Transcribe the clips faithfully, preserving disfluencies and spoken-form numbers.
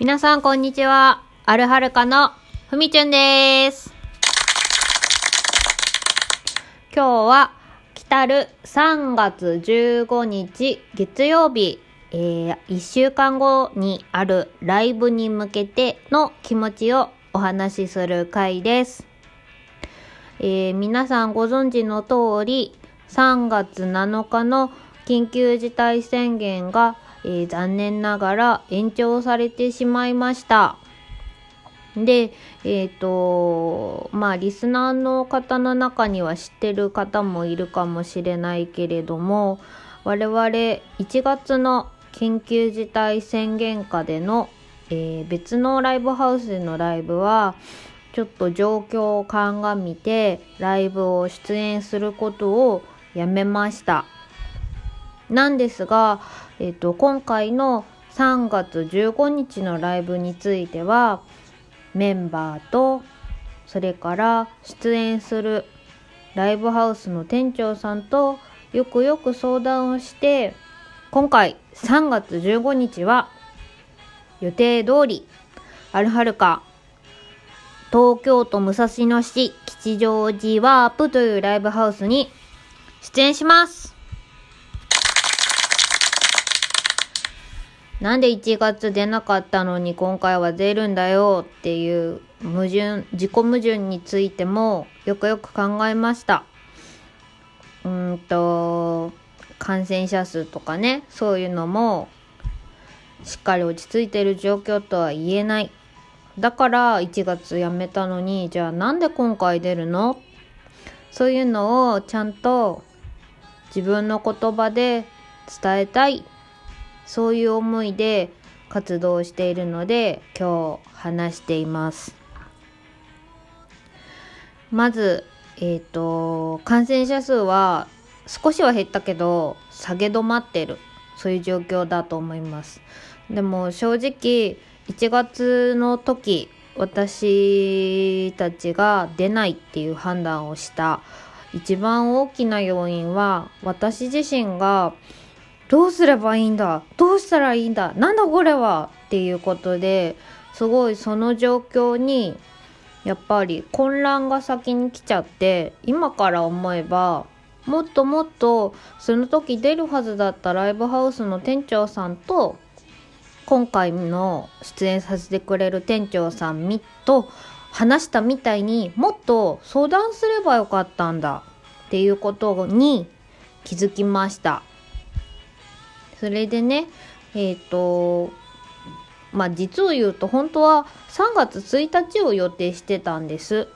皆さんこんにちは。あるはるかのふみちゅんです。今日は来たるさんがつじゅうごにち月曜日、えー、いっしゅうかんごにあるライブに向けての気持ちをお話しする回です。えー、皆さんご存知の通りさんがつなのかの緊急事態宣言がえー、残念ながら延長されてしまいました。で、えっと、まあ、リスナーの方の中には知ってる方もいるかもしれないけれども、我々いちがつの緊急事態宣言下での、えー、別のライブハウスでのライブは、ちょっと状況を鑑みてライブを出演することをやめました。なんですが、えっと、今回のさんがつじゅうごにちのライブについてはメンバーとそれから出演するライブハウスの店長さんとよくよく相談をして、今回さんがつじゅうごにちは予定通りあるはるか東京都武蔵野市吉祥寺ワープというライブハウスに出演します。なんでいちがつ出なかったのに今回は出るんだよっていう矛盾、自己矛盾についてもよくよく考えました。うーんと、感染者数とかね、そういうのもしっかり落ち着いてる状況とは言えない。だからいちがつやめたのに、じゃあなんで今回出るの？そういうのをちゃんと自分の言葉で伝えたい。そういう思いで活動しているので、今日話しています。まず、えっと、感染者数は少しは減ったけど、下げ止まってる。そういう状況だと思います。でも正直、いちがつの時、私たちが出ないっていう判断をした一番大きな要因は、私自身がどうすればいいんだ、どうしたらいいんだ、なんだこれはっていうことで、すごいその状況にやっぱり混乱が先に来ちゃって、今から思えばもっともっとその時出るはずだったライブハウスの店長さんと今回の出演させてくれる店長さんみと話したみたいに、もっと相談すればよかったんだっていうことに気づきました。それでね、えっと、まあ、実を言うと本当はさんがつついたちを予定してたんです。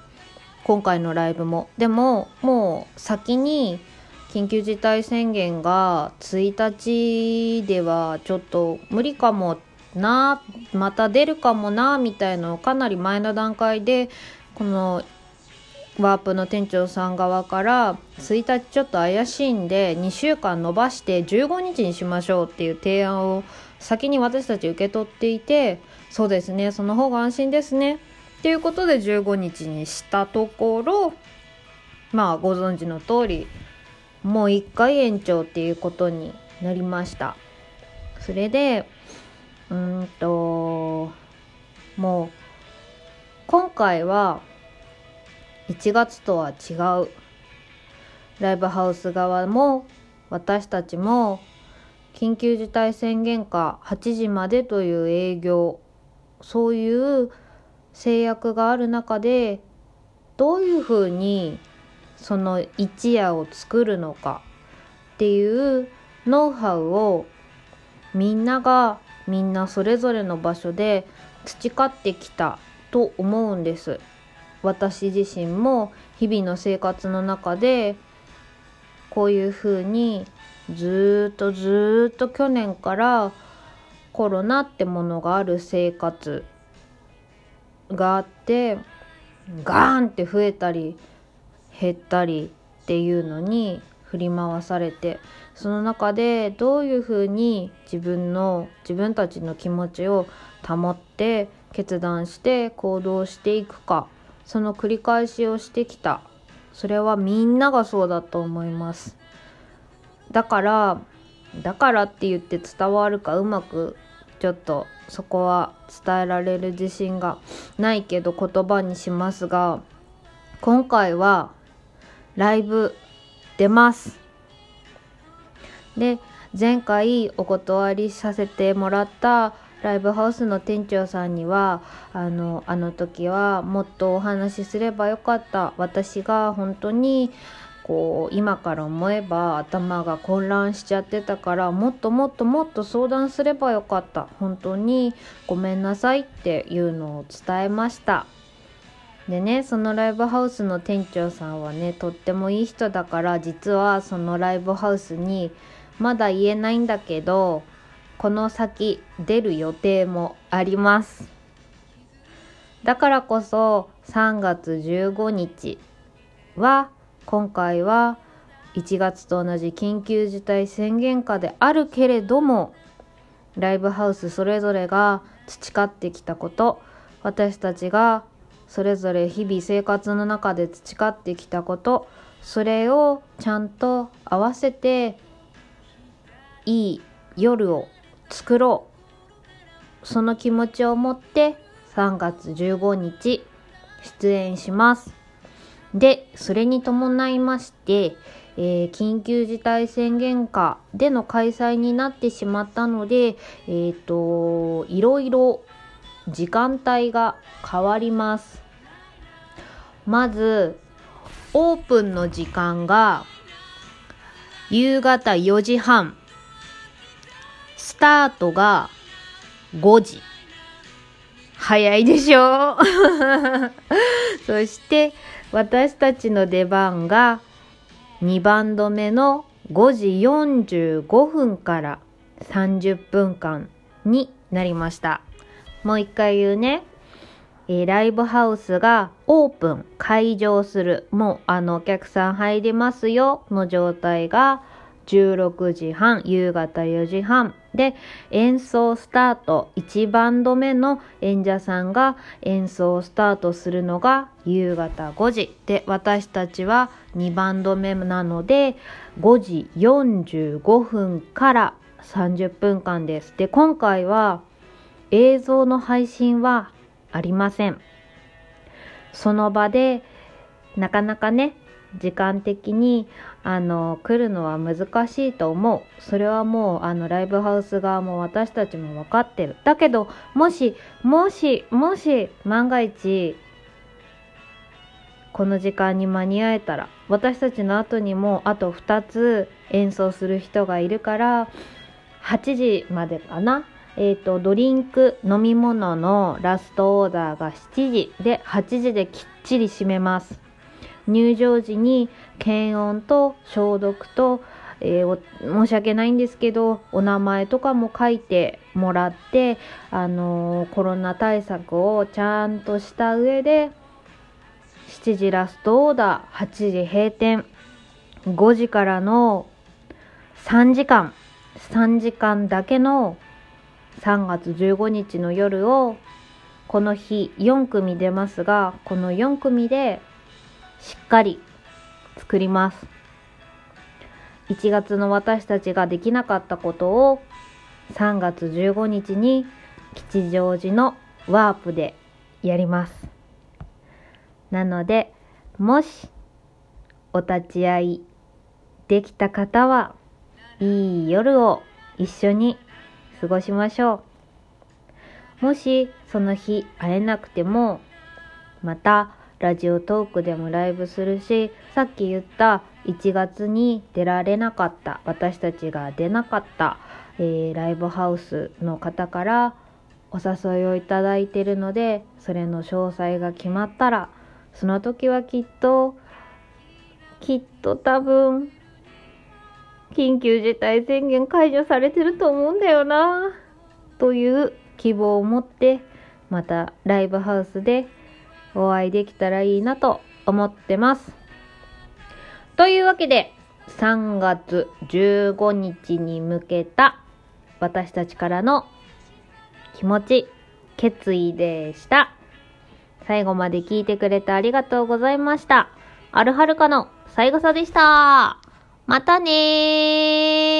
今回のライブも。でも、もう先に緊急事態宣言がついたちではちょっと無理かもな、また出るかもな、みたいなのをかなり前の段階で、このワープの店長さん側からついたちちょっと怪しいんでにしゅうかん延ばしてじゅうごにちにしましょうっていう提案を先に私たち受け取っていて、そうですね、その方が安心ですねっていうことでじゅうごにちにしたところ、まあご存知の通りもういっかい延長っていうことになりました。それでうーんともう今回はいちがつとは違う。ライブハウス側も私たちも緊急事態宣言下はちじまでという営業、そういう制約がある中でどういうふうにその一夜を作るのかっていうノウハウをみんながみんなそれぞれの場所で培ってきたと思うんです。私自身も日々の生活の中でこういう風にずっとずっと去年からコロナってものがある生活があって、ガーンって増えたり減ったりっていうのに振り回されて、その中でどういう風に自分の自分たちの気持ちを保って決断して行動していくか、その繰り返しをしてきた。それはみんながそうだと思います。だから、だからって言って伝わるかうまくちょっとそこは伝えられる自信がないけど言葉にしますが、今回はライブ出ます。で、前回お断りさせてもらったライブハウスの店長さんにはあの、あの時はもっとお話しすればよかった。私が本当にこう今から思えば頭が混乱しちゃってたから、もっともっともっと相談すればよかった。本当にごめんなさいっていうのを伝えました。でね、そのライブハウスの店長さんはね、とってもいい人だから、実はそのライブハウスにまだ言えないんだけど、この先出る予定もあります。だからこそさんがつじゅうごにちは、今回はいちがつと同じ緊急事態宣言下であるけれども、ライブハウスそれぞれが培ってきたこと、私たちがそれぞれ日々生活の中で培ってきたこと、それをちゃんと合わせていい夜を作ろう。その気持ちを持ってさんがつじゅうごにち出演します。で、それに伴いまして、えー、緊急事態宣言下での開催になってしまったので、えっと、いろいろ時間帯が変わります。まず、オープンの時間が夕方よじはん。スタートがごじ。早いでしょそして私たちの出番がにばんどめのごじよんじゅうごふんからさんじゅっぷんかんになりました。もう一回言うね。えー、ライブハウスがオープン、開場する、もうあのお客さん入りますよの状態がじゅうろくじはん、夕方よじはんで、演奏スタート、いちばんどめの演者さんが演奏スタートするのが夕方ごじで、私たちはにばんどめなのでごじよんじゅうごふんからさんじゅっぷんかんです。で、今回は映像の配信はありません。その場でなかなかね、時間的にあの来るのは難しいと思う。それはもうあのライブハウス側も私たちも分かってる。だけどもしもしもし万が一この時間に間に合えたら、私たちの後にもあとふたつ演奏する人がいるから、はちじまでかな。えっと、ドリンク、飲み物のラストオーダーがしちじで、はちじできっちり閉めます。入場時に検温と消毒と、えー、申し訳ないんですけどお名前とかも書いてもらって、あのー、コロナ対策をちゃんとした上でしちじラストオーダー、はちじ閉店、ごじからのさんじかん、さんじかんだけのさんがつじゅうごにちの夜を、この日よんくみ出ますが、このよんくみでしっかり作ります。いちがつの私たちができなかったことをさんがつじゅうごにちに吉祥寺のワープでやります。なので、もしお立ち会いできた方は、いい夜を一緒に過ごしましょう。もしその日会えなくても、またラジオトークでもライブするし、さっき言ったいちがつに出られなかった、私たちが出なかった、えー、ライブハウスの方からお誘いをいただいているので、それの詳細が決まったら、その時はきっと、きっと多分、緊急事態宣言解除されてると思うんだよな、という希望を持って、またライブハウスでお会いできたらいいなと思ってます。というわけで、さんがつじゅうごにちに向けた私たちからの気持ち、決意でした。最後まで聞いてくれてありがとうございました。アルハルカのさいごさでした。またねー。